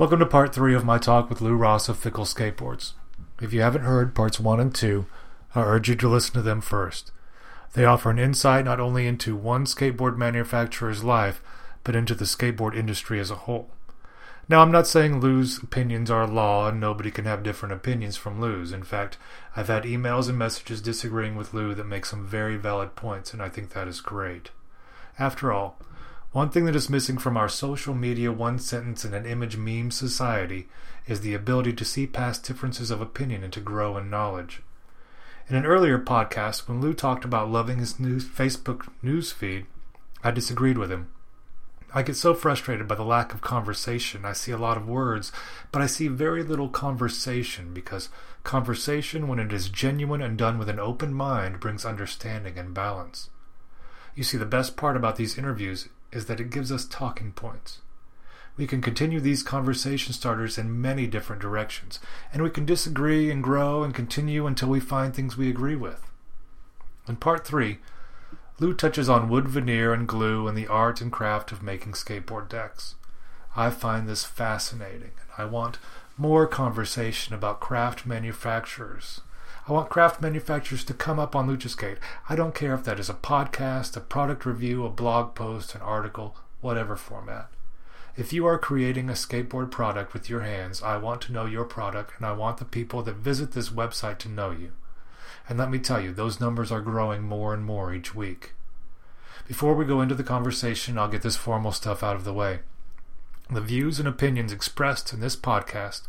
Welcome to part 3 of my talk with Lou Ross of Fickle Skateboards. If you haven't heard parts 1 and 2, I urge you to listen to them first. They offer an insight not only into one skateboard manufacturer's life, but into the skateboard industry as a whole. Now, I'm not saying Lou's opinions are law and nobody can have different opinions from Lou's. In fact, I've had emails and messages disagreeing with Lou that make some very valid points, and I think that is great. After all, one thing that is missing from our social media one-sentence and an image meme society is the ability to see past differences of opinion and to grow in knowledge. In an earlier podcast, when Lou talked about loving his new Facebook newsfeed, I disagreed with him. I get so frustrated by the lack of conversation. I see a lot of words, but I see very little conversation, because conversation, when it is genuine and done with an open mind, brings understanding and balance. You see, the best part about these interviews is that it gives us talking points. We can continue these conversation starters in many different directions, and we can disagree and grow and continue until we find things we agree with. In part 3, Lou touches on wood veneer and glue and the art and craft of making skateboard decks. I find this fascinating, and I want more conversation about craft manufacturers. I want craft manufacturers to come up on Lucha Skate. I don't care if that is a podcast, a product review, a blog post, an article, whatever format. If you are creating a skateboard product with your hands, I want to know your product, and I want the people that visit this website to know you. And let me tell you, those numbers are growing more and more each week. Before we go into the conversation, I'll get this formal stuff out of the way. The views and opinions expressed in this podcast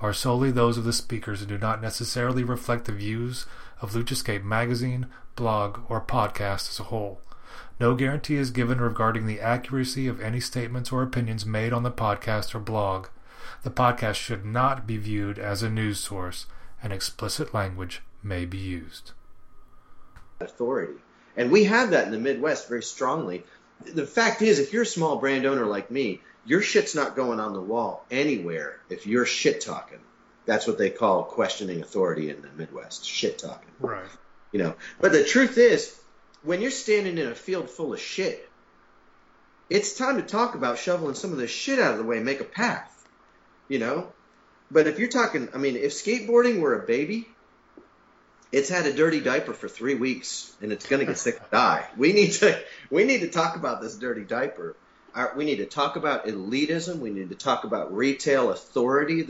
are solely those of the speakers and do not necessarily reflect the views of LuchaScape magazine, blog, or podcast as a whole. No guarantee is given regarding the accuracy of any statements or opinions made on the podcast or blog. The podcast should not be viewed as a news source, and explicit language may be used. Authority. And we have that in the Midwest very strongly. The fact is, if you're a small brand owner like me, your shit's not going on the wall anywhere if you're shit-talking. That's what they call questioning authority in the Midwest, shit-talking. Right. You know. But the truth is, when you're standing in a field full of shit, it's time to talk about shoveling some of the shit out of the way and make a path, you know. But if you're talking, I mean, if skateboarding were a baby, it's had a dirty diaper for 3 weeks, and it's going to get sick and die. We need to talk about this dirty diaper. We need to talk about elitism. We need to talk about retail authority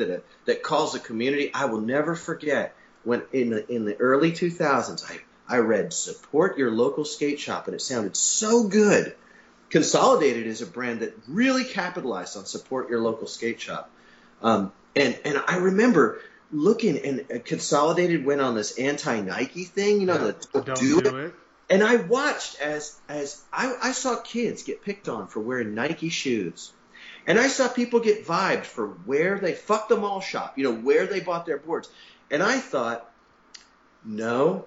that calls the community. I will never forget when in the early 2000s, I read Support Your Local Skate Shop, and it sounded so good. Consolidated is a brand that really capitalized on Support Your Local Skate Shop. And I remember looking, and Consolidated went on this anti-Nike thing, you know, Don't do it. And I watched as I saw kids get picked on for wearing Nike shoes. And I saw people get vibed for where they fucked the mall shop, you know, where they bought their boards. And I thought, no,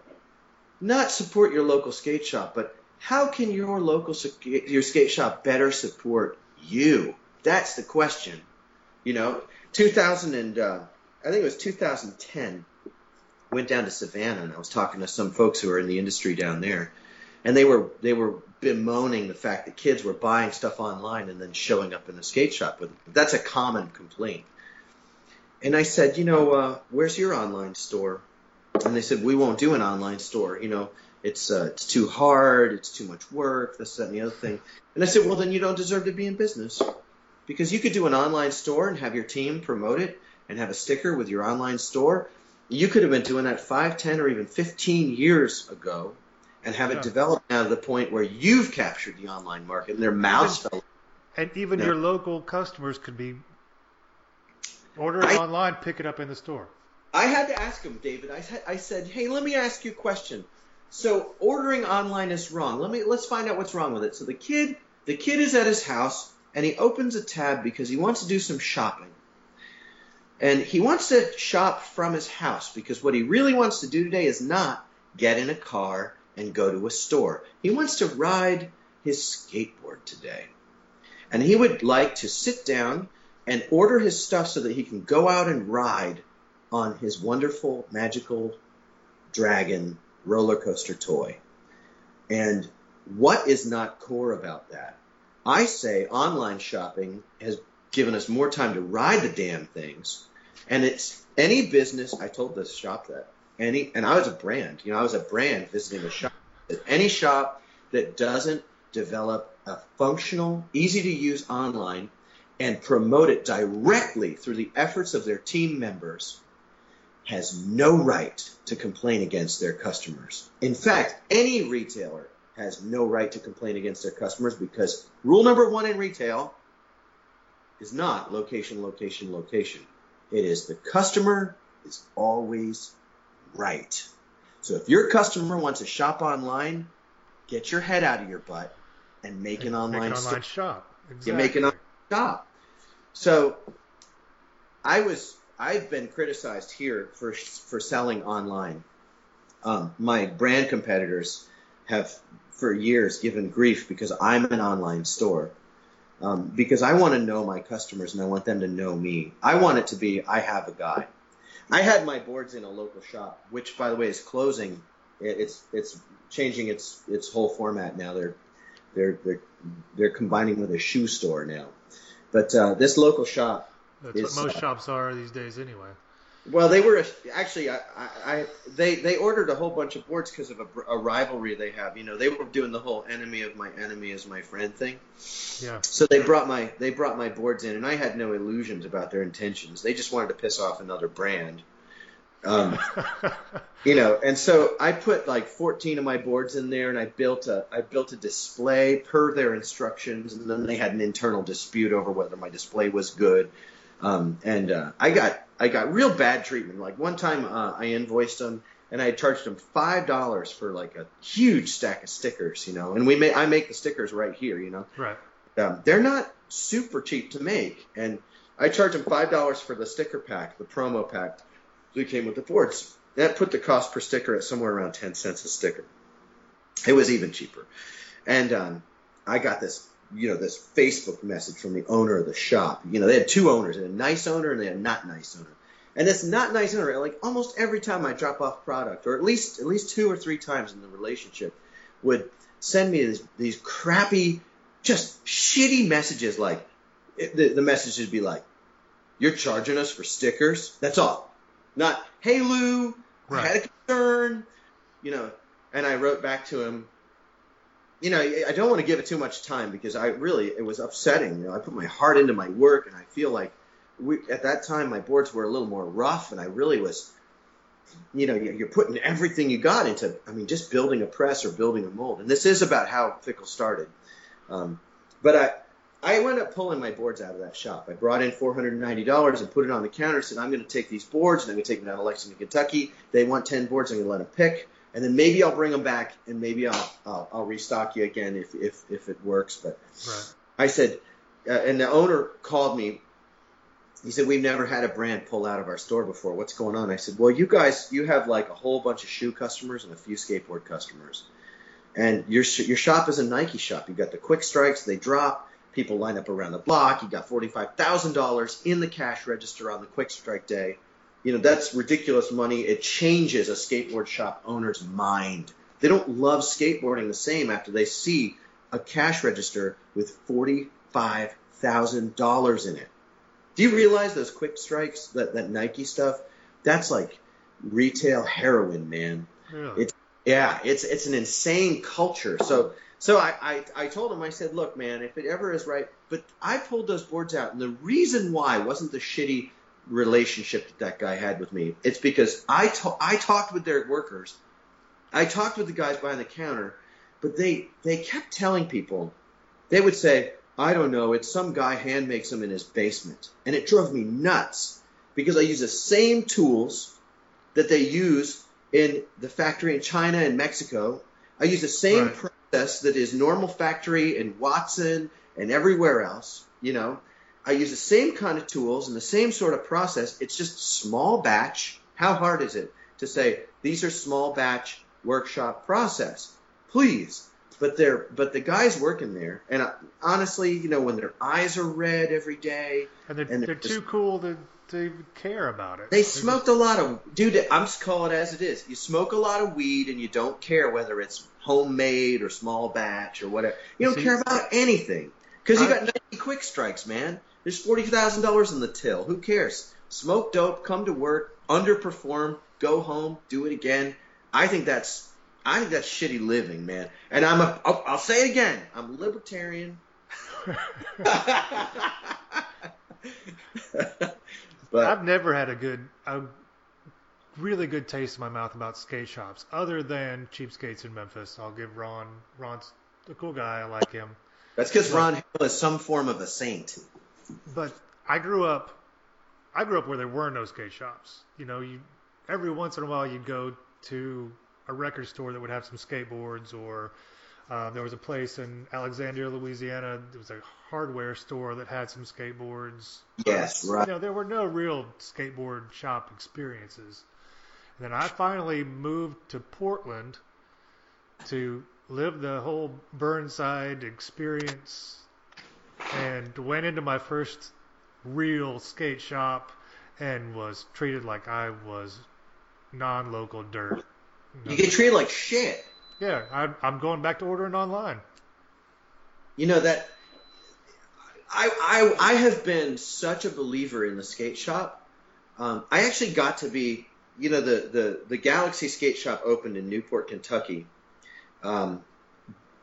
not support your local skate shop, but how can your local skate shop better support you? That's the question. You know, 2010. Went down to Savannah, and I was talking to some folks who are in the industry down there, and they were bemoaning the fact that kids were buying stuff online and then showing up in the skate shop with them. That's a common complaint. And I said, you know, where's your online store? And they said, we won't do an online store. You know, it's too hard, it's too much work, this, that, and the other thing. And I said, well, then you don't deserve to be in business, because you could do an online store and have your team promote it and have a sticker with your online store. You could have been doing that 5, 10, or even 15 years ago and have it developed now to the point where you've captured the online market and their mouths fell. And even your local customers could be ordering online, pick it up in the store. I had to ask them, David. I said, hey, let me ask you a question. So ordering online is wrong. Let's find out what's wrong with it. So the kid is at his house, and he opens a tab because he wants to do some shopping. And he wants to shop from his house, because what he really wants to do today is not get in a car and go to a store. He wants to ride his skateboard today. And he would like to sit down and order his stuff so that he can go out and ride on his wonderful, magical dragon roller coaster toy. And what is not core about that? I say online shopping has given us more time to ride the damn things. And it's any business. I told this shop that and I was a brand, you know, I was a brand visiting a shop. Any shop that doesn't develop a functional, easy to use online and promote it directly through the efforts of their team members has no right to complain against their customers. In fact, any retailer has no right to complain against their customers because rule number one in retail is not location, location, location. It is the customer is always right. So if your customer wants to shop online, get your head out of your butt and make an online shop. Exactly. You make an online shop. So I've been criticized here for selling online. My brand competitors have for years given grief because I'm an online store. Because I want to know my customers and I want them to know me. I want it to be, I have a guy. I had my boards in a local shop, which, by the way, is closing. It's changing its whole format now. They're combining with a shoe store now. But this local shop. That's what most shops are these days, anyway. Well, they were actually. They ordered a whole bunch of boards because of a rivalry they have. You know, they were doing the whole enemy of my enemy is my friend thing. Yeah. So they brought my boards in, and I had no illusions about their intentions. They just wanted to piss off another brand. You know, and so I put like 14 of my boards in there, and I built a display per their instructions, and then they had an internal dispute over whether my display was good. I got real bad treatment. Like one time I invoiced them and I charged them $5 for like a huge stack of stickers, you know, and I make the stickers right here, you know, right. They're not super cheap to make. And I charged them $5 for the sticker pack, the promo pack that came with the boards. That put the cost per sticker at somewhere around 10 cents a sticker. It was even cheaper. And, I got this Facebook message from the owner of the shop. You know, they had two owners, a nice owner and a not nice owner. And this not nice owner, like almost every time I drop off product, or at least two or three times in the relationship, would send me these crappy, just shitty messages. Like the messages would be like, "You're charging us for stickers." That's all. Not, "Hey Lou, right. I had a concern," you know. And I wrote back to him. You know, I don't want to give it too much time because it was upsetting. You know, I put my heart into my work, and I feel like at that time my boards were a little more rough, and I really was, you know, you're putting everything you got into, I mean, just building a press or building a mold. And this is about how Fickle started. But I wound up pulling my boards out of that shop. I brought in $490 and put it on the counter and said, "I'm going to take these boards, and I'm going to take them down to Lexington, Kentucky. They want 10 boards. I'm going to let them pick. And then maybe I'll bring them back, and maybe I'll restock you again if it works." But right. I said, and the owner called me. He said, "We've never had a brand pull out of our store before. What's going on?" I said, "Well, you guys, you have like a whole bunch of shoe customers and a few skateboard customers, and your shop is a Nike shop. You got the quick strikes; they drop. People line up around the block. You got $45,000 in the cash register on the quick strike day. You know, that's ridiculous money. It changes a skateboard shop owner's mind. They don't love skateboarding the same after they see a cash register with $45,000 in it. Do you realize those quick strikes, that Nike stuff? That's like retail heroin, man." Yeah. It's an insane culture. So I told him, I said, "Look, man, if it ever is right," but I pulled those boards out, and the reason why wasn't the shitty relationship that guy had with me. It's because I talked with their workers. I talked with the guys behind the counter, but they kept telling people. They would say, "I don't know, it's some guy hand makes them in his basement." And it drove me nuts because I use the same tools that they use in the factory in China and Mexico. I use the same right. process that is normal factory in Watson and everywhere else, you know. I use the same kind of tools and the same sort of process. It's just small batch. How hard is it to say these are small batch workshop process? Please. But the guys working there, and honestly, you know, when their eyes are red every day. And they're just too cool to care about it. They smoked a lot of – dude, I'm just calling it as it is. You smoke a lot of weed and you don't care whether it's homemade or small batch or whatever. You don't care about anything because you got Nike quick strikes, man. There's $40,000 in the till. Who cares? Smoke dope, come to work, underperform, go home, do it again. I think that's shitty living, man. And I'll say it again. I'm a libertarian. But I've never had a really good taste in my mouth about skate shops, other than Cheapskates in Memphis. I'll give Ron. Ron's a cool guy. I like him. That's because Ron Hill is some form of a saint. But I grew up where there were no skate shops. You know, every once in a while you'd go to a record store that would have some skateboards, or there was a place in Alexandria, Louisiana. There was a hardware store that had some skateboards. Yes, right. You know, there were no real skateboard shop experiences. And then I finally moved to Portland to live the whole Burnside experience, and went into my first real skate shop and was treated like I was non-local dirt. No. You get treated like shit. Yeah, I'm going back to ordering online. You know that I have been such a believer in the skate shop. I actually got to be, you know, the Galaxy Skate Shop opened in Newport, Kentucky,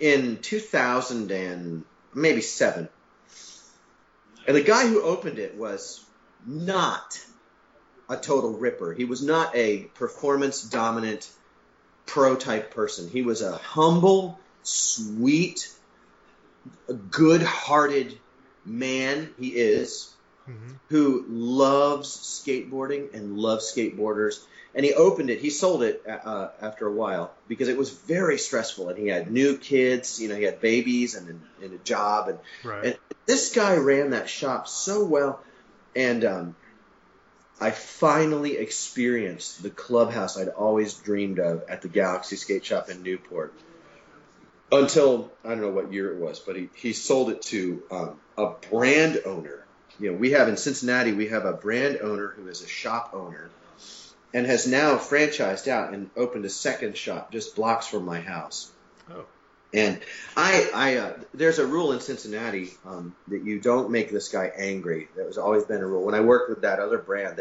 in 2007. And the guy who opened it was not a total ripper. He was not a performance-dominant pro-type person. He was a humble, sweet, good-hearted man, he is, mm-hmm. who loves skateboarding and loves skateboarders. And he opened it. He sold it after a while because it was very stressful. And he had new kids. You know, he had babies and a job. And, right. and this guy ran that shop so well. And I finally experienced the clubhouse I'd always dreamed of at the Galaxy Skate Shop in Newport. Until, I don't know what year it was, but he sold it to a brand owner. You know, we have in Cincinnati, we have a brand owner who is a shop owner. And has now franchised out and opened a second shop just blocks from my house. Oh. And I there's a rule in Cincinnati that you don't make this guy angry. That was always been a rule. When I worked with that other brand,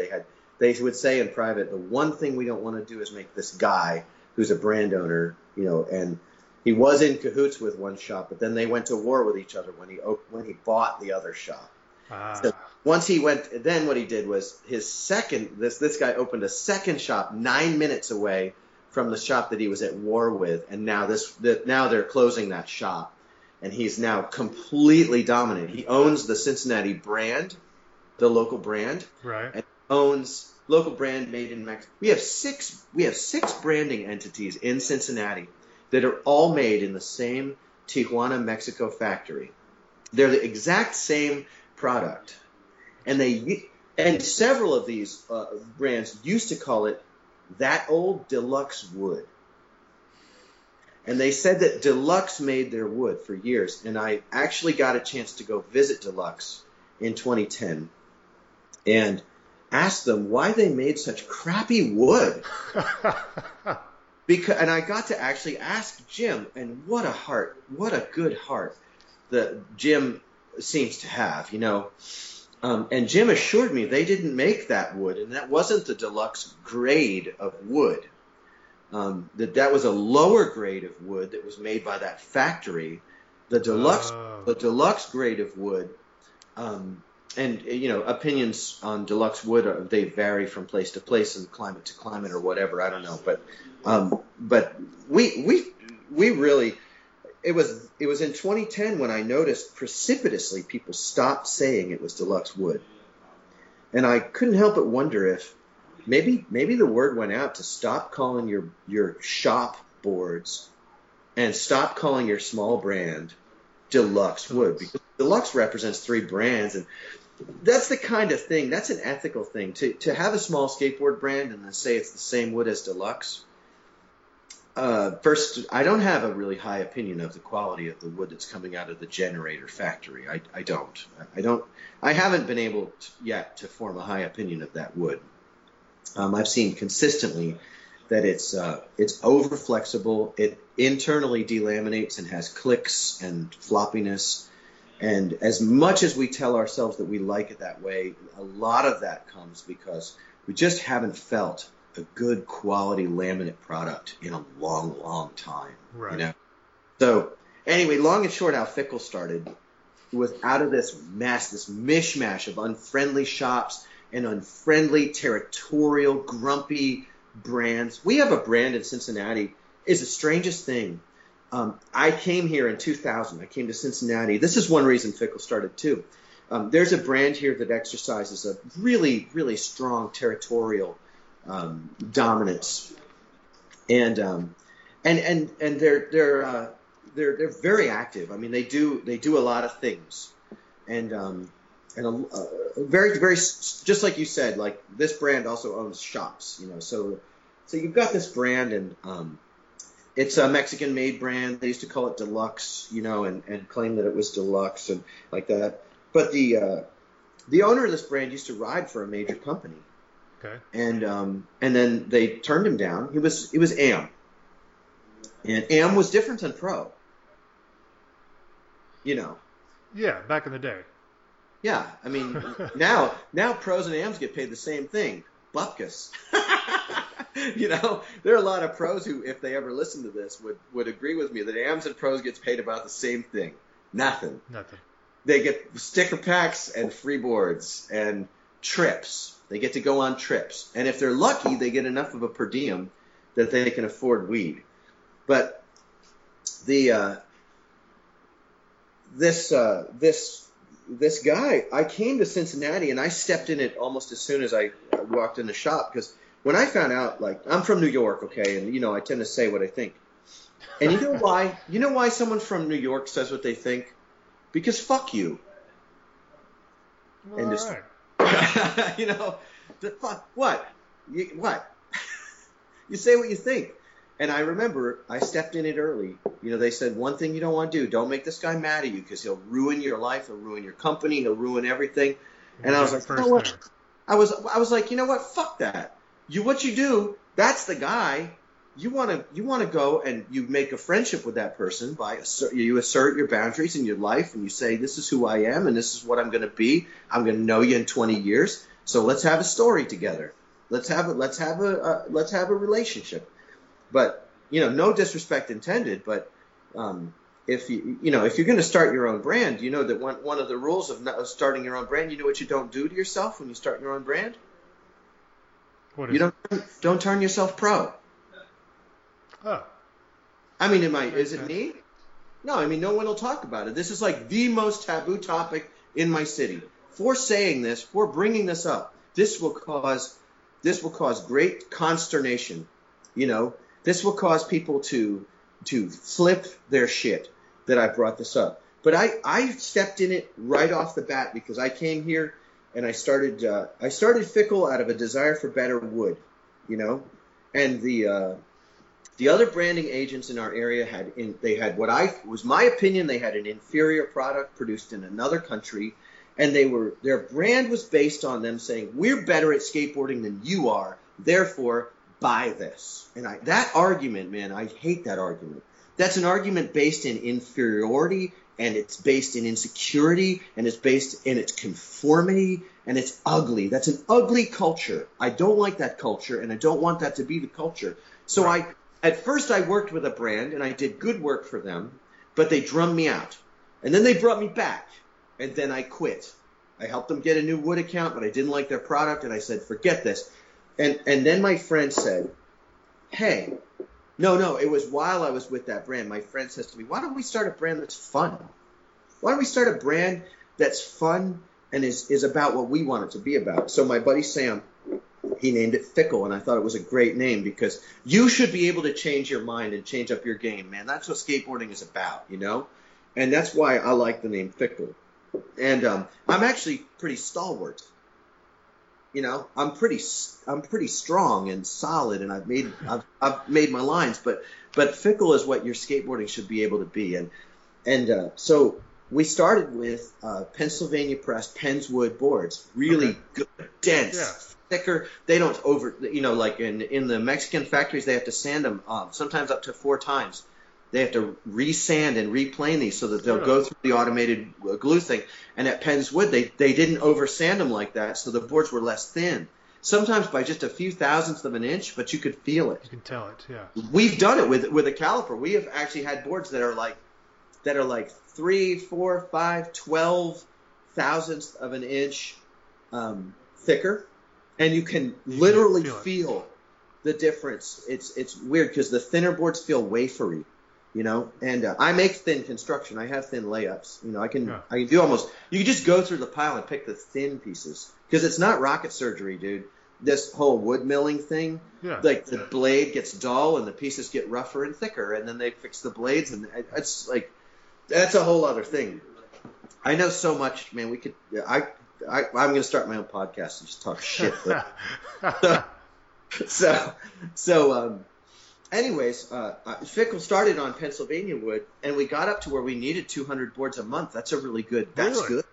they would say in private, the one thing we don't want to do is make this guy who's a brand owner, you know, and he was in cahoots with one shop, but then they went to war with each other when he bought the other shop. So once he went, then what he did was his second, this guy opened a second shop 9 minutes away from the shop that he was at war with. And now now they're closing that shop, and he's now completely dominant. He owns the Cincinnati brand, the local brand, right? And owns local brand made in Mexico. We have six branding entities in Cincinnati that are all made in the same Tijuana, Mexico factory. They're the exact same product, and several of these brands used to call it that old Deluxe wood, and they said that Deluxe made their wood for years. And I actually got a chance to go visit Deluxe in 2010 and ask them why they made such crappy wood. Because, and I got to actually ask Jim, and what a heart, what a good heart the Jim seems to have, you know. And Jim assured me they didn't make that wood, and that wasn't the Deluxe grade of wood. That was a lower grade of wood that was made by that factory. The Deluxe grade of wood, and you know, opinions on Deluxe wood they vary from place to place and climate to climate or whatever. I don't know, but we really. It was in 2010 when I noticed precipitously people stopped saying it was Deluxe wood, and I couldn't help but wonder if maybe the word went out to stop calling your shop boards and stop calling your small brand Deluxe wood, because Deluxe represents three brands, and that's the kind of thing, that's an ethical thing to have a small skateboard brand and then say it's the same wood as Deluxe. First, I don't have a really high opinion of the quality of the wood that's coming out of the generator factory. I haven't been able yet to form a high opinion of that wood. I've seen consistently that it's over flexible. It internally delaminates and has clicks and floppiness, And as much as we tell ourselves that we like it that way, a lot of that comes because we just haven't felt a good quality laminate product in a long, long time. Right. You know? So anyway, long and short, how Fickle started was out of this mess, this mishmash of unfriendly shops and unfriendly, territorial, grumpy brands. We have a brand in Cincinnati. It's the strangest thing. I came here in 2000. I came to Cincinnati. This is one reason Fickle started, too. There's a brand here that exercises a really, really strong territorial dominance. And they're very active. I mean, they do a lot of things. And very, very, just like you said, like this brand also owns shops, you know. So you've got this brand, and it's a Mexican-made brand. They used to call it Deluxe, you know, and claim that it was Deluxe and like that. But the owner of this brand used to ride for a major company. Okay. And then they turned him down. It was AM. And AM was different than Pro. You know. Yeah, back in the day. Yeah, I mean, now Pros and AMs get paid the same thing. Bupkis. You know, there are a lot of Pros who, if they ever listen to this, would agree with me that AMs and Pros gets paid about the same thing. Nothing. They get sticker packs and free boards and trips. They get to go on trips. And if they're lucky, they get enough of a per diem that they can afford weed. But this guy, I came to Cincinnati and I stepped in it almost as soon as I walked in the shop, because when I found out, like, I'm from New York, okay, and, you know, I tend to say what I think. And you know why? You know why someone from New York says what they think? Because fuck you. All and just, right. You know, the fuck, what? You say what you think. And I remember I stepped in it early. You know, they said, one thing you don't want to do, don't make this guy mad at you, because he'll ruin your life, he'll ruin your company, he'll ruin everything. And I was like, you know what? I was like, you know what? Fuck that. What you do, that's the guy. You want to go and you make a friendship with that person by you assert your boundaries in your life, and you say, this is who I am and this is what I'm going to be. I'm going to know you in 20 years. So let's have a story together. Let's have a relationship. But, you know, no disrespect intended, but if you're going to start your own brand, you know that one of the rules of starting your own brand, you know what you don't do to yourself when you start your own brand? What is don't turn yourself pro. Oh. I mean, is it me? No, I mean, no one will talk about it. This is like the most taboo topic in my city. For saying this, for bringing this up, this will cause great consternation, you know. This will cause people to flip their shit that I brought this up. But I stepped in it right off the bat, because I came here and I started Fickle out of a desire for better wood, you know. And the other branding agents in our area had what I was my opinion, they had an inferior product produced in another country, and their brand was based on them saying, we're better at skateboarding than you are, therefore buy this. And that argument, man, I hate that argument. That's an argument based in inferiority, and it's based in insecurity, and it's based in its conformity, and it's ugly. That's an ugly culture. I don't like that culture, and I don't want that to be the culture. So at first I worked with a brand, and I did good work for them, but they drummed me out. And then they brought me back, and then I quit. I helped them get a new wood account, but I didn't like their product, and I said, forget this. And then my friend said, hey, no, it was while I was with that brand. My friend says to me, why don't we start a brand that's fun? Why don't we start a brand that's fun and is about what we want it to be about? So my buddy Sam, he named it Fickle, and I thought it was a great name, because you should be able to change your mind and change up your game, man. That's what skateboarding is about, you know? And that's why I like the name Fickle. And I'm actually pretty stalwart. You know, I'm pretty strong and solid, and I've made my lines, but Fickle is what your skateboarding should be able to be, and so we started with Pennsylvania Press Pennswood boards, really good, dense, thicker. They don't over, you know, like in the Mexican factories they have to sand them sometimes up to 4 times, They have to re-sand and replane these so that they'll go through the automated glue thing. And at Pennswood, they didn't over-sand them like that, so the boards were less thin. Sometimes by just a few thousandths of an inch, but you could feel it. You can tell it, yeah. We've done it with a caliper. We have actually had boards that are like 3, 4, 5, 12 thousandths of an inch thicker, and you can literally feel the difference. It's weird because the thinner boards feel wafery, you know. And I make thin construction. I have thin layups. You know, I can do almost. You can just go through the pile and pick the thin pieces because it's not rocket surgery, dude. This whole wood milling thing, like the blade gets dull and the pieces get rougher and thicker, and then they fix the blades, and it's like that's a whole other thing. I know so much, man. We could. I'm going to start my own podcast and just talk shit. But, anyways, Fickle started on Pennsylvania wood, and we got up to where we needed 200 boards a month. That's a really good. That's good.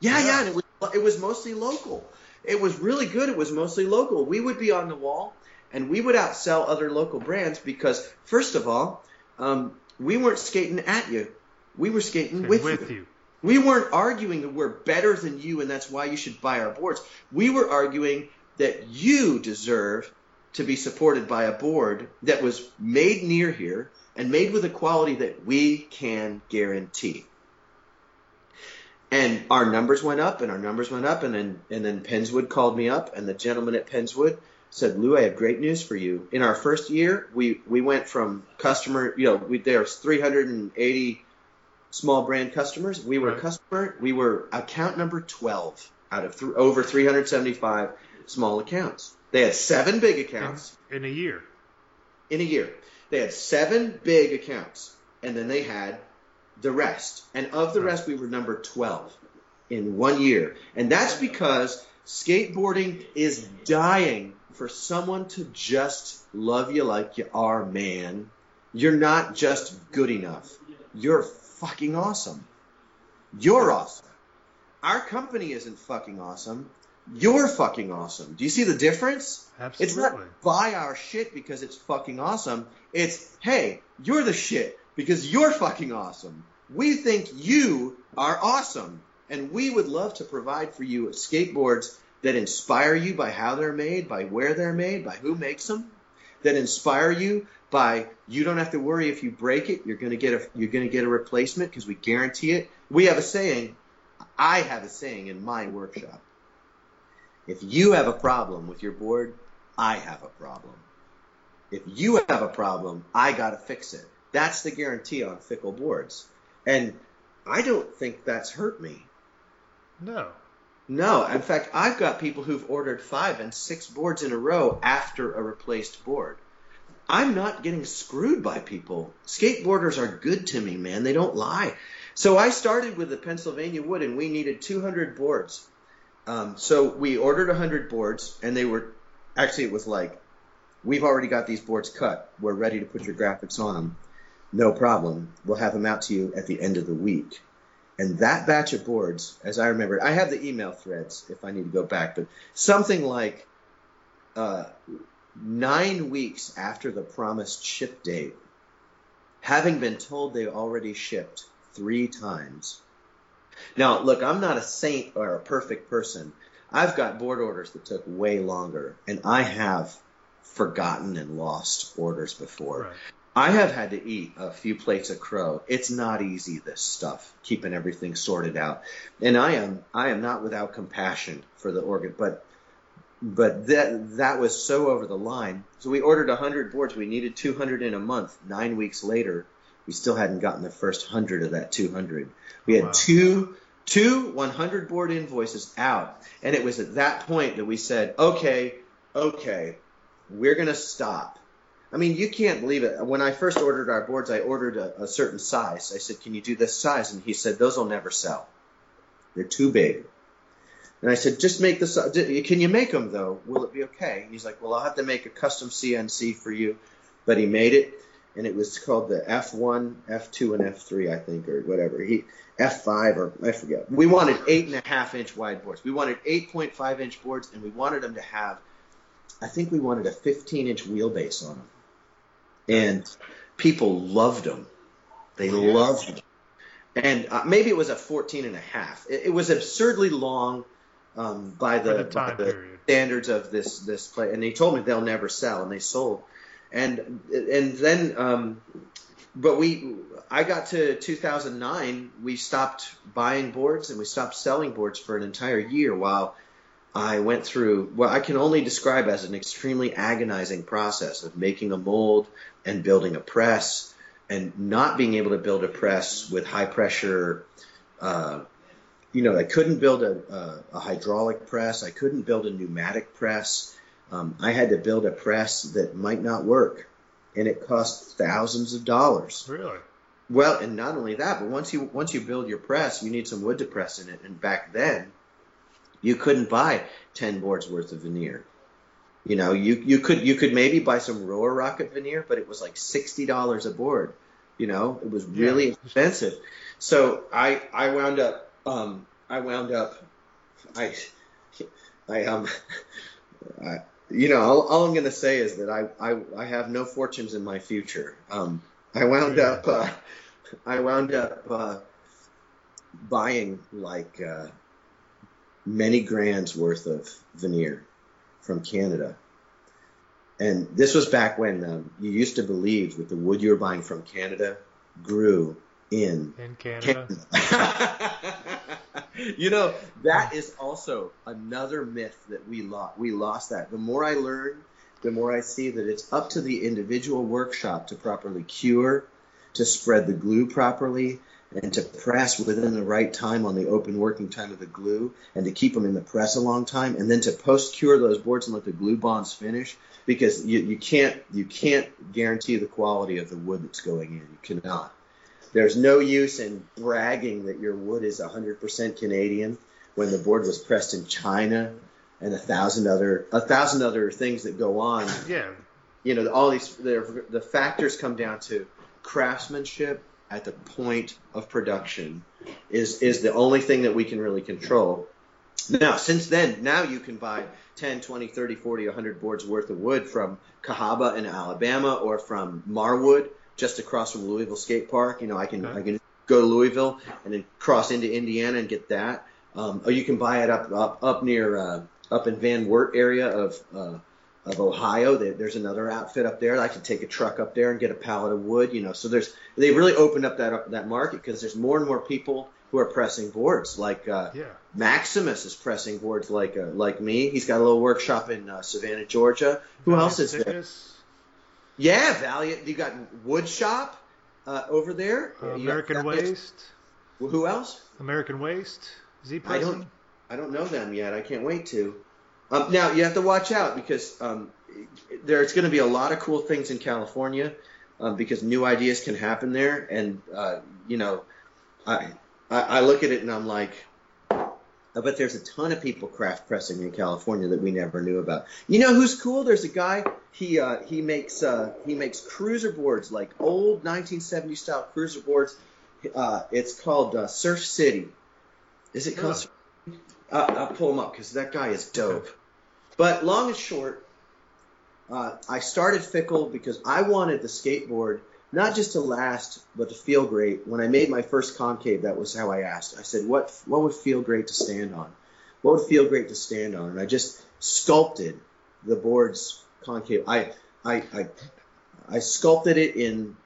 Yeah. And it was mostly local. It was really good. It was mostly local. We would be on the wall, and we would outsell other local brands because, first of all, we weren't skating at you. We were skating with you. We weren't arguing that we're better than you and that's why you should buy our boards. We were arguing that you deserve to be supported by a board that was made near here and made with a quality that we can guarantee. And our numbers went up and our numbers went up, and then Pennswood called me up, and the gentleman at Pennswood said, "Lou, I have great news for you. In our first year, we went from customer, you know, there's 380 small brand customers. We were a customer. We were account number 12 out of over 375 small accounts. They had 7 big accounts in a year. In a year, they had 7 big accounts, and then they had the rest. And of the rest, we were number 12 in 1 year. And that's because skateboarding is dying for someone to just love you like you are, man. You're not just good enough. You're fucking awesome. You're awesome. Our company isn't fucking awesome. You're fucking awesome. Do you see the difference? Absolutely. It's not buy our shit because it's fucking awesome. It's, hey, you're the shit because you're fucking awesome. We think you are awesome, and we would love to provide for you skateboards that inspire you by how they're made, by where they're made, by who makes them, that inspire you by you don't have to worry if you break it, you're gonna get a replacement because we guarantee it. We have a saying. I have a saying in my workshop. If you have a problem with your board, I have a problem. If you have a problem, I gotta fix it. That's the guarantee on Fickle boards, and I don't think that's hurt me. No. In fact, I've got people who've ordered 5 and 6 boards in a row after a replaced board. I'm not getting screwed by people. Skateboarders are good to me, man. They don't lie. So I started with the Pennsylvania wood, and we needed 200 boards. So we ordered 100 boards, and they were – actually it was like, we've already got these boards cut. We're ready to put your graphics on them. No problem. We'll have them out to you at the end of the week. And that batch of boards, as I remember, I have the email threads if I need to go back, but something like 9 weeks after the promised ship date, having been told they already shipped 3 times. Now, look, I'm not a saint or a perfect person. I've got board orders that took way longer, and I have forgotten and lost orders before. Right. I have had to eat a few plates of crow. It's not easy, this stuff, keeping everything sorted out. And I am not without compassion for the organ, but that was so over the line. So we ordered 100 boards. We needed 200 in a month. 9 weeks later, we still hadn't gotten the first 100 of that 200. We had two 100 board invoices out, and it was at that point that we said, okay, we're going to stop. I mean, you can't believe it. When I first ordered our boards, I ordered a certain size. I said, "Can you do this size?" And he said, "Those will never sell. They're too big." And I said, "Just make this. Can you make them though? Will it be okay?" And he's like, "Well, I'll have to make a custom CNC for you." But he made it, and it was called the F1, F2, and F3, I think, or whatever. F5 or I forget. We wanted 8.5-inch wide boards. We wanted 8.5-inch boards, and we wanted them to have. I think we wanted a 15-inch wheelbase on them. And people loved them. They loved it. And maybe it was a 14 and a half. It was absurdly long by the standards of this play. And they told me they'll never sell, and they sold. And then, but I got to 2009. We stopped buying boards and we stopped selling boards for an entire year while I went through what I can only describe as an extremely agonizing process of making a mold and building a press and not being able to build a press with high pressure. I couldn't build a hydraulic press. I couldn't build a pneumatic press. I had to build a press that might not work, and it cost thousands of dollars. Really? Well, and not only that, but once you build your press, you need some wood to press in it. And back then, you couldn't buy 10 boards worth of veneer. You know, you could maybe buy some Roar Rocket veneer, but it was like $60 a board. You know, it was really expensive. So I wound up. You know, all I'm going to say is that I have no fortunes in my future. I wound up buying like many grand's worth of veneer from Canada. And this was back when you used to believe that the wood you were buying from Canada grew in Canada. You know, that is also another myth that we lost. We lost that. The more I learn, the more I see that it's up to the individual workshop to properly cure, to spread the glue properly, and to press within the right time on the open working time of the glue, and to keep them in the press a long time, and then to post-cure those boards and let the glue bonds finish, because you can't guarantee the quality of the wood that's going in. You cannot. There's no use in bragging that your wood is 100% Canadian when the board was pressed in China and a thousand other things that go on. Yeah, you know, all these the factors come down to craftsmanship at the point of production is the only thing that we can really control. Now, since then, now you can buy 10, 20, 30, 40, 100 boards worth of wood from Cahaba in Alabama or from Marwood, just across from Louisville Skate Park. You know, I can go to Louisville and then cross into Indiana and get that. Or you can buy it up near up in Van Wert area of Ohio. There's another outfit up there. I can take a truck up there and get a pallet of wood. You know, so they really opened up that market because there's more and more people who are pressing boards. Like Maximus is pressing boards like me. He's got a little workshop in Savannah, Georgia. Who else is there? Yeah, Valiant. You got Wood Shop over there. American Waste. Who else? American Waste. Z-Pressing. I don't know them yet. I can't wait to. Now, you have to watch out because there's going to be a lot of cool things in California because new ideas can happen there. And, you know, I look at it and I'm like, I bet there's a ton of people craft pressing in California that we never knew about. You know who's cool? There's a guy. He makes cruiser boards, like old 1970s style cruiser boards. It's called Surf City. Is it called? Yeah. I'll pull him up because that guy is dope. But long and short, I started Fickle because I wanted the skateboard not just to last, but to feel great. When I made my first concave, that was how I asked. I said, what would feel great to stand on? What would feel great to stand on? And I just sculpted the board's concave. I sculpted it in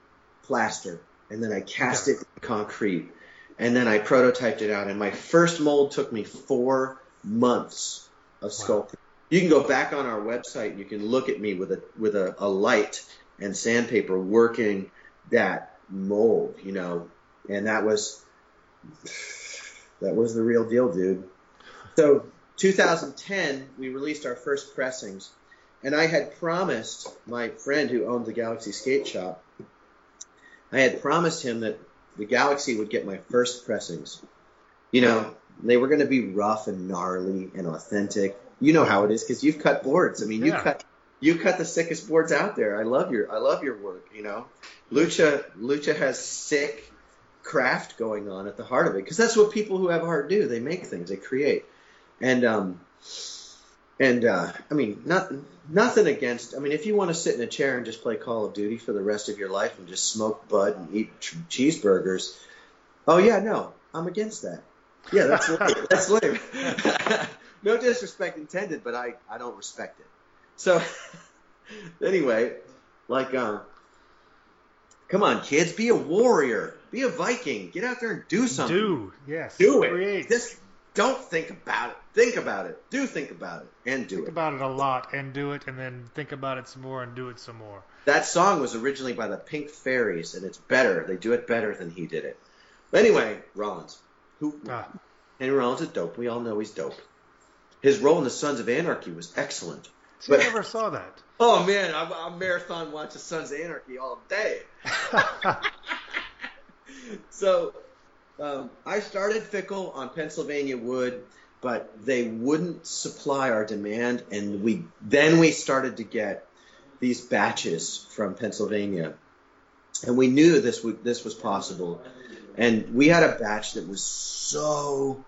plaster, and then I cast it in concrete, and then I prototyped it out. And my first mold took me 4 months of sculpting. Wow. You can go back on our website, and you can look at me with a light and sandpaper working that mold, you know, and that was the real deal, dude. So 2010, we released our first pressings, and I had promised my friend who owned the Galaxy Skate Shop, I had promised him that the Galaxy would get my first pressings. You know, they were going to be rough and gnarly and authentic. You know how it is because you've cut boards. I mean, You cut the sickest boards out there. I love your work, you know. Lucha has sick craft going on at the heart of it because that's what people who have art do. They make things, they create. And And I mean, nothing against. I mean, if you want to sit in a chair and just play Call of Duty for the rest of your life and just smoke bud and eat cheeseburgers, oh yeah, no, I'm against that. Yeah, that's lame. That's lame. No disrespect intended, but I don't respect it. So anyway, like, come on, kids, be a warrior, be a Viking, get out there and do something. Do it. Create. Just don't think about it. Think about it. Do think about it and do it. Think about it a lot and do it, and then think about it some more and do it some more. That song was originally by the Pink Fairies, and it's better. They do it better than he did it. But anyway, Rollins. Henry Rollins is dope. We all know he's dope. His role in the Sons of Anarchy was excellent. See, I never saw that. Oh, man, I marathon watched the Sons of Anarchy all day. So I started Fickle on Pennsylvania wood, but they wouldn't supply our demand, and we started to get these batches from Pennsylvania, and we knew this was possible. And we had a batch that was so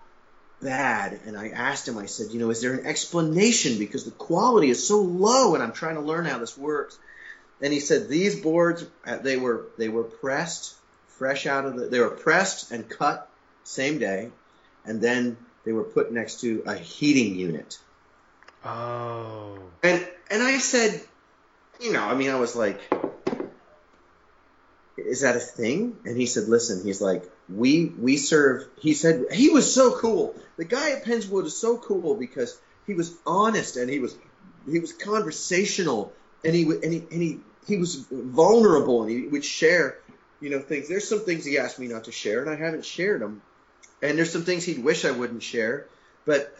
bad, and I asked him, I said, you know, is there an explanation because the quality is so low and I'm trying to learn how this works. And he said these boards, they were pressed fresh out of they were pressed and cut same day, and then they were put next to a heating unit. Oh. And I said, you know, I mean, I was like, is that a thing? And he said, listen, he's like, we serve. He said, he was so cool. The guy at Pennswood is so cool because he was honest and he was conversational and he was vulnerable and he would share, you know, things. There's some things he asked me not to share and I haven't shared them. And there's some things he'd wish I wouldn't share. But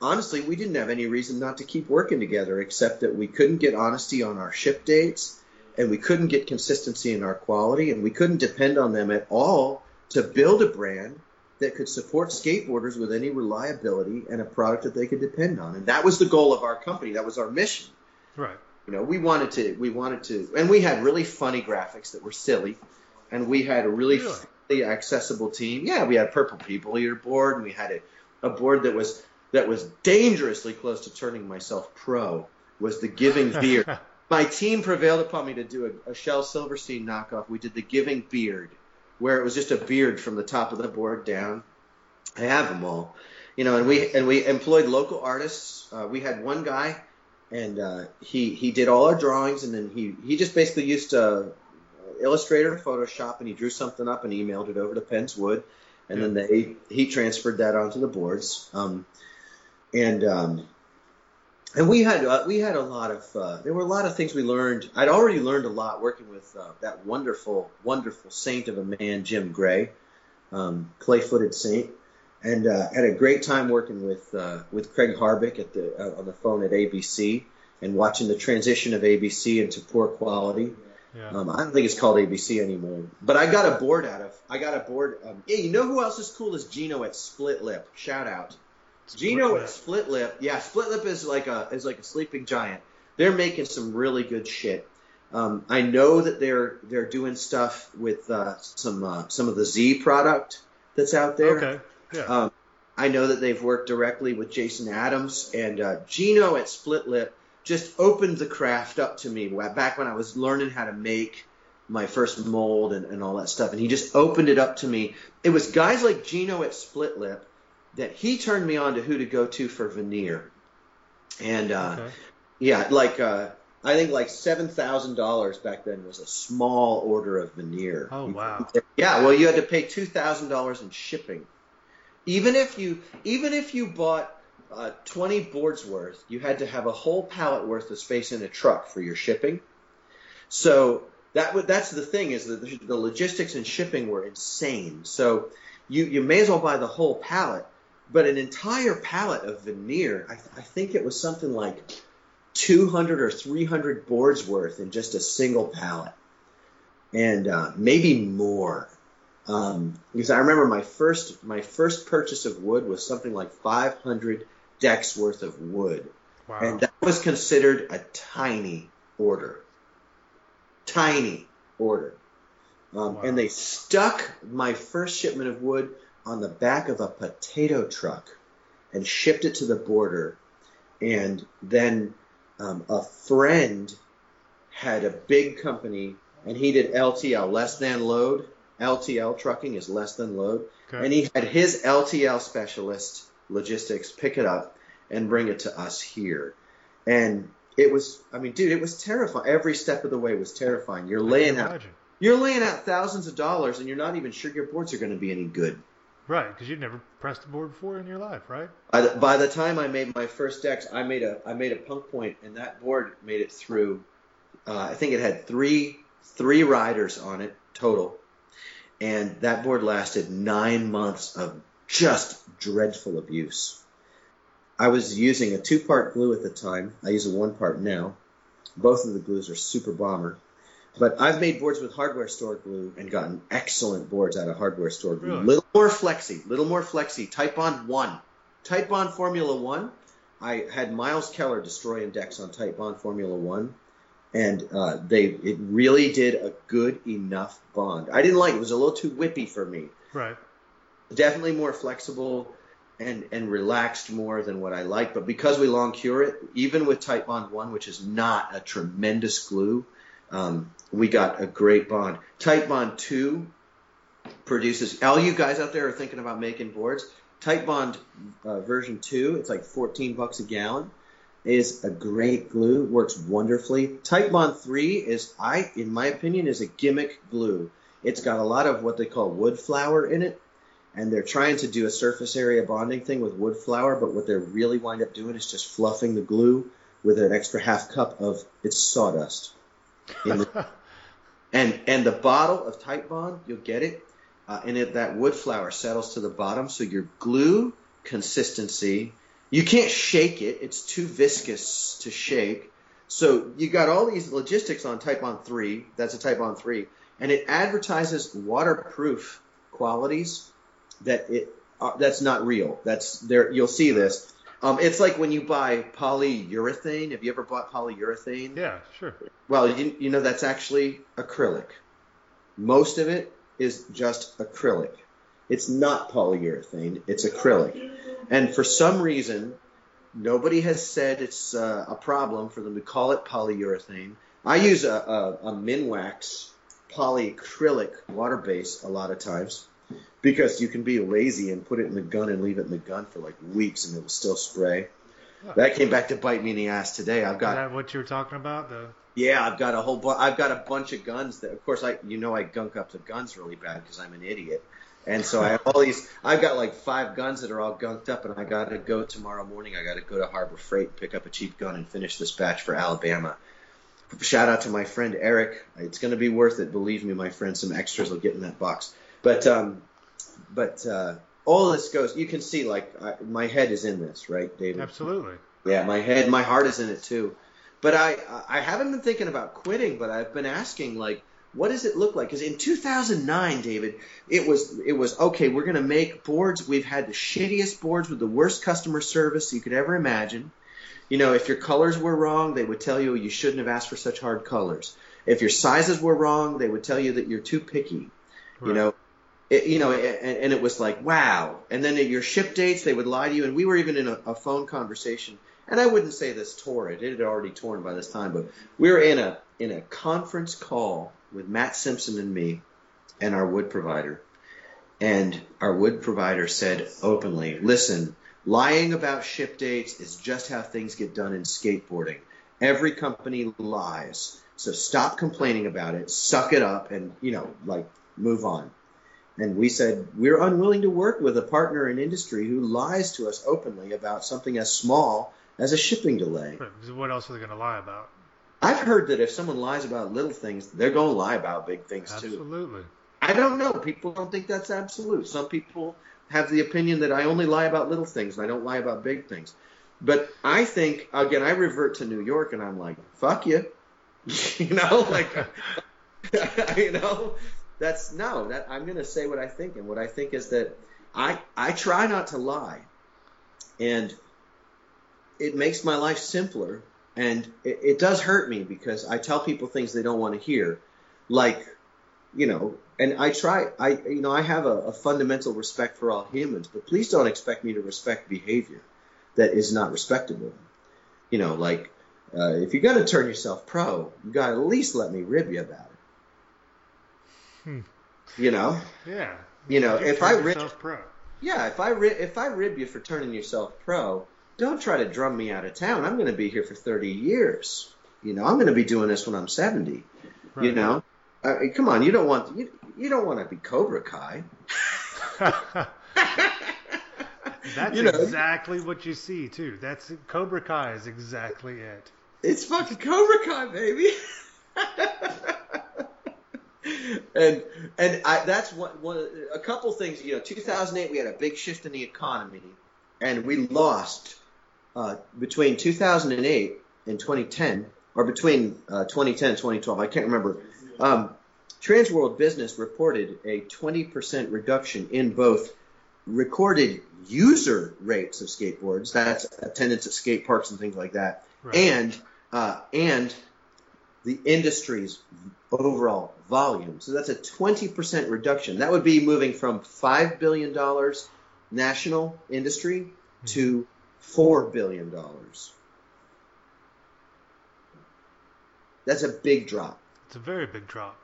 honestly, we didn't have any reason not to keep working together except that we couldn't get honesty on our ship dates. And we couldn't get consistency in our quality, and we couldn't depend on them at all to build a brand that could support skateboarders with any reliability and a product that they could depend on. And that was the goal of our company. That was our mission. Right. You know, we wanted to, and we had really funny graphics that were silly, and we had a really funny, accessible team. Yeah, we had Purple People Eater board, and we had a board that was dangerously close to turning myself pro. Was the Giving Beer. My team prevailed upon me to do a Shel Silverstein knockoff. We did the Giving Beard, where it was just a beard from the top of the board down. I have them all, you know. And we employed local artists. We had one guy, and he did all our drawings, and then he just basically used Illustrator and Photoshop, and he drew something up and emailed it over to Pennswood, and then he transferred that onto the boards. And we had a lot of there were a lot of things we learned. I'd already learned a lot working with that wonderful saint of a man, Jim Gray, clay-footed saint, and had a great time working with Craig Harbick at on the phone at ABC and watching the transition of ABC into poor quality. Yeah. I don't think it's called ABC anymore, but I got a board. Yeah, you know who else is cool is Gino at Split Lip. Shout out. Gino at Split Lip, yeah, Split Lip is like a sleeping giant. They're making some really good shit. I know that they're doing stuff with some of the Z product that's out there. Okay, yeah. I know that they've worked directly with Jason Adams, and Gino at Split Lip just opened the craft up to me back when I was learning how to make my first mold and all that stuff, and he just opened it up to me. It was guys like Gino at Split Lip that he turned me on to who to go to for veneer. And, yeah, like, I think like $7,000 back then was a small order of veneer. Oh, wow. Yeah, well, you had to pay $2,000 in shipping. Even if you bought 20 boards worth, you had to have a whole pallet worth of space in a truck for your shipping. So that's the thing, is that the logistics and shipping were insane. So you may as well buy the whole pallet. But an entire pallet of veneer, I think it was something like 200 or 300 boards worth in just a single pallet, and maybe more. Because I remember my first purchase of wood was something like 500 decks worth of wood. Wow. And that was considered a tiny order. Tiny order. Wow. And they stuck my first shipment of wood on the back of a potato truck and shipped it to the border, And then a friend had a big company, and he did LTL, less than load. LTL trucking is less than load. Okay. And he had his LTL specialist logistics pick it up and bring it to us here. And it was, I mean, dude, it was terrifying. Every step of the way was terrifying. You're laying out thousands of dollars, and you're not even sure your boards are going to be any good. Right, because you've never pressed a board before in your life, right? By the time I made my first decks, I made a Punk Point, and that board made it through. I think it had three riders on it total, and that board lasted 9 months of just dreadful abuse. I was using a 2-part glue at the time. I use a 1-part now. Both of the glues are super bomber. But I've made boards with hardware store glue and gotten excellent boards out of hardware store glue. Really? Little more flexy. Tight Bond 1. Tight Bond Formula 1. I had Miles Keller destroying decks on Tight Bond Formula 1. And it really did a good enough bond. I didn't like it. It was a little too whippy for me. Right. Definitely more flexible and relaxed more than what I like. But because we long cure it, even with Tight Bond 1, which is not a tremendous glue, we got a great bond. Tight Bond 2 produces – all you guys out there are thinking about making boards. Tight Bond version 2, it's like $14 a gallon, is a great glue, works wonderfully. Tight Bond 3 is, in my opinion, a gimmick glue. It's got a lot of what they call wood flour in it, and they're trying to do a surface area bonding thing with wood flour, but what they really wind up doing is just fluffing the glue with an extra half cup of its sawdust. And the bottle of Tight Bond, you'll get it, that wood flour settles to the bottom, so your glue consistency, you can't shake it, it's too viscous to shake. So you got all these logistics on Tight Bond 3, that's a Tight Bond 3, and it advertises waterproof qualities that's not real. That's there. You'll see this. It's like when you buy polyurethane. Have you ever bought polyurethane? Yeah, sure. Well, you know that's actually acrylic. Most of it is just acrylic. It's not polyurethane. It's acrylic. And for some reason, nobody has said it's a problem for them to call it polyurethane. I use a Minwax polyacrylic water base a lot of times. Because you can be lazy and put it in the gun and leave it in the gun for like weeks and it will still spray. That came back to bite me in the ass today. Is that what you were talking about? Yeah, I've got a bunch of guns that, of course, I gunk up the guns really bad because I'm an idiot, and so I have I've got like 5 guns that are all gunked up, and I gotta go tomorrow morning. I gotta go to Harbor Freight and pick up a cheap gun and finish this batch for Alabama. Shout out to my friend Eric. It's gonna be worth it, believe me, my friend. Some extras will get in that box, But all this goes. You can see, my head is in this, right, David? Absolutely. Yeah, my heart is in it too. But I haven't been thinking about quitting. But I've been asking, what does it look like? Because in 2009, David, it was okay. We're gonna make boards. We've had the shittiest boards with the worst customer service you could ever imagine. You know, if your colors were wrong, they would tell you you shouldn't have asked for such hard colors. If your sizes were wrong, they would tell you that you're too picky. Right. You know. And it was like, wow. And then at your ship dates, they would lie to you. And we were even in a phone conversation. And I wouldn't say this tore it. It had already torn by this time. But we were in a conference call with Matt Simpson and me and our wood provider. And our wood provider said openly, listen, lying about ship dates is just how things get done in skateboarding. Every company lies. So stop complaining about it. Suck it up and, move on. And we said, we're unwilling to work with a partner in industry who lies to us openly about something as small as a shipping delay. What else are they going to lie about? I've heard that if someone lies about little things, they're going to lie about big things too. Absolutely. I don't know. People don't think that's absolute. Some people have the opinion that I only lie about little things and I don't lie about big things. But I think, again, I revert to New York and I'm like, fuck you. I'm going to say what I think, and what I think is that I try not to lie, and it makes my life simpler, and it does hurt me because I tell people things they don't want to hear, and I have a fundamental respect for all humans, but please don't expect me to respect behavior that is not respectable. you know, like, if you're going to turn yourself pro, you got to at least let me rib you about it. You know? Yeah. You know, if I rib you for turning yourself pro, don't try to drum me out of town. I'm going to be here for 30 years. You know, I'm going to be doing this when I'm 70. Right. You know? Come on, you don't want to be Cobra Kai. That's exactly what you see too. That's Cobra Kai is exactly it. It's fucking Cobra Kai, baby. and that's a couple things. You know, 2008 we had a big shift in the economy, and we lost between 2008 and 2010, or between 2010 and 2012. I can't remember. Transworld Business reported a 20% reduction in both recorded user rates of skateboards, that's attendance at skate parks and things like that, right, and the industry's overall volume. So that's a 20% reduction. That would be moving from $5 billion national industry to $4 billion. That's a big drop. It's a very big drop.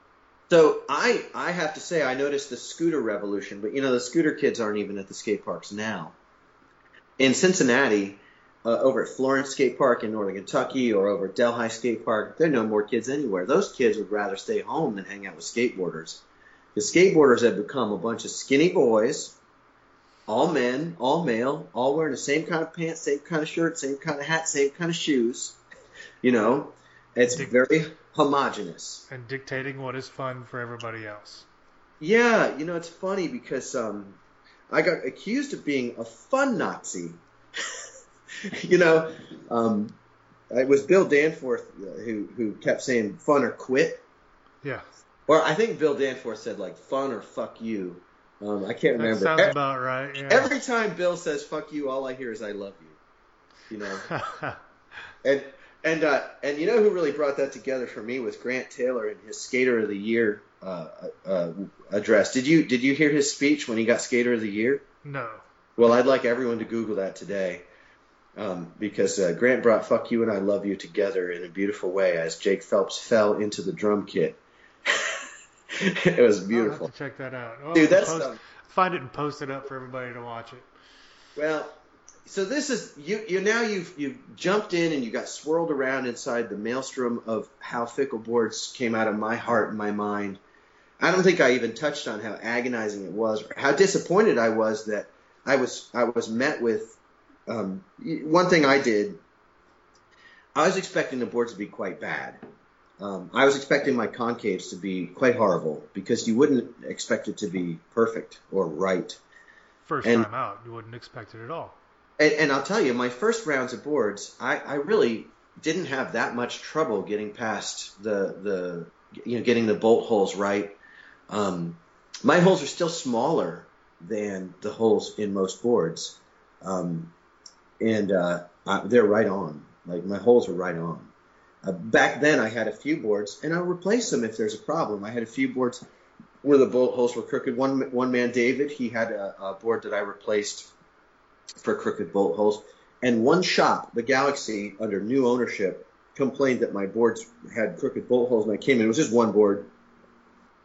So I have to say I noticed the scooter revolution, but, you know, the scooter kids aren't even at the skate parks now. In Cincinnati, over at Florence Skate Park in northern Kentucky, or over at Delhi Skate Park, there are no more kids anywhere. Those kids would rather stay home than hang out with skateboarders. The skateboarders have become a bunch of skinny boys, all men, all male, all wearing the same kind of pants, same kind of shirt, same kind of hat, same kind of shoes. You know, it's very homogenous and dictating what is fun for everybody else. Yeah, you know, it's funny because I got accused of being a fun Nazi. You know, it was Bill Danforth who kept saying "fun or quit." Yeah, or I think Bill Danforth said like "fun or fuck you." I can't remember. That sounds about right. Yeah. Every time Bill says "fuck you," all I hear is "I love you." You know, And you know who really brought that together for me was Grant Taylor in his Skater of the Year address. Did you hear his speech when he got Skater of the Year? No. Well, I'd like everyone to Google that today, because Grant brought "fuck you" and "I love you" together in a beautiful way as Jake Phelps fell into the drum kit. It was beautiful. I'll have to check that out. Oh, dude, that's find it and post it up for everybody to watch it. Well. So this is you've jumped in and you got swirled around inside the maelstrom of how Fickle Boards came out of my heart and my mind. I don't think I even touched on how agonizing it was, or how disappointed I was that I was met with. One thing I did, I was expecting the boards to be quite bad. I was expecting my concaves to be quite horrible, because you wouldn't expect it to be perfect or right. First time out, you wouldn't expect it at all. And I'll tell you, my first rounds of boards, I really didn't have that much trouble getting past the getting the bolt holes right. My holes are still smaller than the holes in most boards, they're right on. Like, my holes are right on. Back then, I had a few boards, and I'll replace them if there's a problem. I had a few boards where the bolt holes were crooked. One man, David, he had a board that I replaced for crooked bolt holes, and one shop, the Galaxy, under new ownership, complained that my boards had crooked bolt holes. And I came in, it was just one board.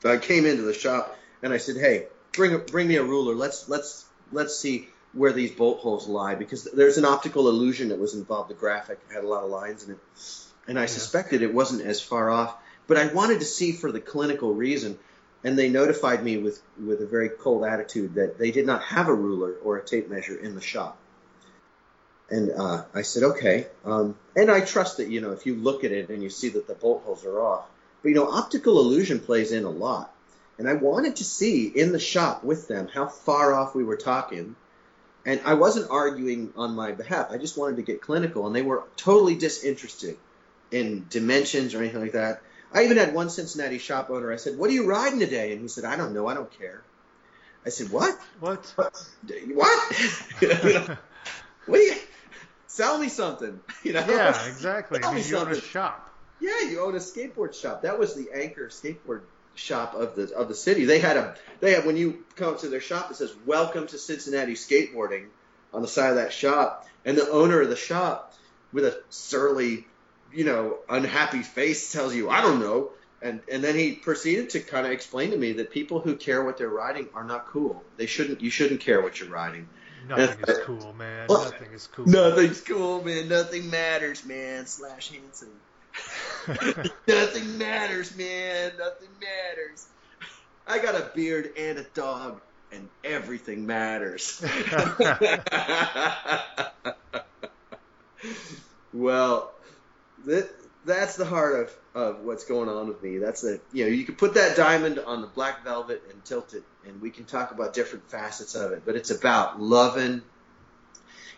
So I came into the shop and I said, "Hey, bring me a ruler. Let's see where these bolt holes lie, because there's an optical illusion that was involved. The graphic had a lot of lines in it, and I suspected it wasn't as far off, but I wanted to see for the clinical reason." And they notified me with a very cold attitude that they did not have a ruler or a tape measure in the shop. And I said, okay. And I trust that, you know, if you look at it and you see that the bolt holes are off. But, you know, optical illusion plays in a lot. And I wanted to see in the shop with them how far off we were talking. And I wasn't arguing on my behalf. I just wanted to get clinical. And they were totally disinterested in dimensions or anything like that. I even had one Cincinnati shop owner. I said, "What are you riding today?" And he said, "I don't know. I don't care." I said, "What? What? You know, what do you sell me something? You know? Yeah, exactly. You own a shop. Yeah, you own a skateboard shop. That was the anchor skateboard shop of the city. They had when you come to their shop, it says "Welcome to Cincinnati Skateboarding" on the side of that shop, and the owner of the shop with a surly, you know, unhappy face tells you, I don't know. And then he proceeded to kind of explain to me that people who care what they're riding are not cool. They shouldn't. You shouldn't care what you're riding. Nothing is cool, man. Nothing is cool. Nothing's cool, man. Nothing matters, man. Slash Hanson. Nothing matters, man. Nothing matters. I got a beard and a dog, and everything matters. Well, that's the heart of what's going on with me. That's the, you know, you can put that diamond on the black velvet and tilt it, and we can talk about different facets of it. But it's about loving.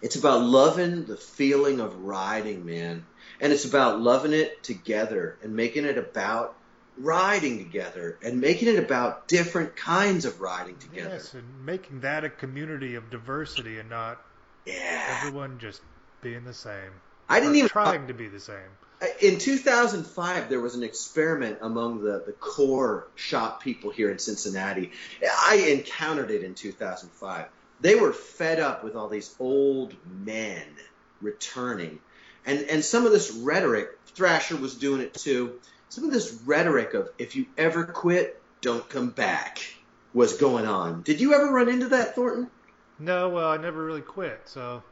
It's about loving the feeling of riding, man. And it's about loving it together and making it about riding together and making it about different kinds of riding together. Yes, and making that a community of diversity and not everyone just being the same. I didn't even trying to be the same. In 2005, there was an experiment among the core shop people here in Cincinnati. I encountered it in 2005. They were fed up with all these old men returning. And some of this rhetoric, Thrasher was doing it too, some of this rhetoric of if you ever quit, don't come back was going on. Did you ever run into that, Thornton? No, well, I never really quit, so...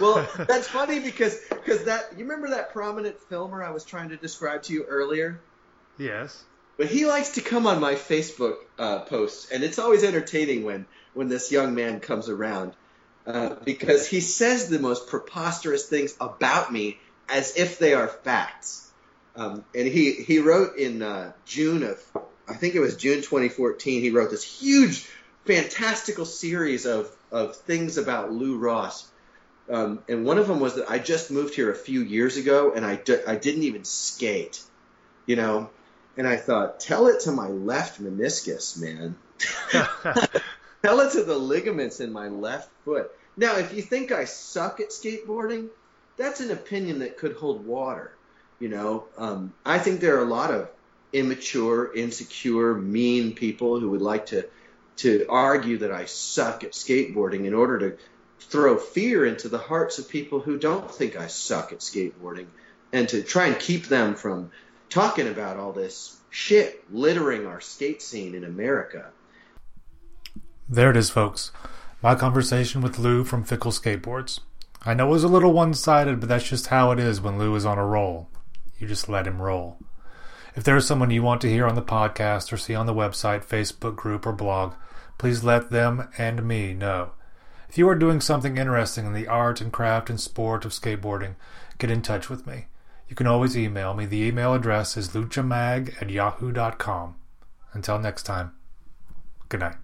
Well, that's funny because that, you remember that prominent filmer I was trying to describe to you earlier? Yes. But he likes to come on my Facebook posts, and it's always entertaining when this young man comes around because he says the most preposterous things about me as if they are facts. And he wrote in June 2014, he wrote this huge fantastical series of things about Lou Ross. And one of them was that I just moved here a few years ago and I didn't even skate, you know? And I thought, tell it to my left meniscus, man. Tell it to the ligaments in my left foot. Now, if you think I suck at skateboarding, that's an opinion that could hold water, you know? I think there are a lot of immature, insecure, mean people who would like to argue that I suck at skateboarding in order to throw fear into the hearts of people who don't think I suck at skateboarding and to try and keep them from talking about all this shit littering our skate scene in America. There it is, folks. My conversation with Lou from Fickle Skateboards. I know it was a little one-sided, but that's just how it is when Lou is on a roll. You just let him roll. If there is someone you want to hear on the podcast or see on the website, Facebook group, or blog, please let them and me know. If you are doing something interesting in the art and craft and sport of skateboarding, get in touch with me. You can always email me. The email address is luchamag@yahoo.com. Until next time, good night.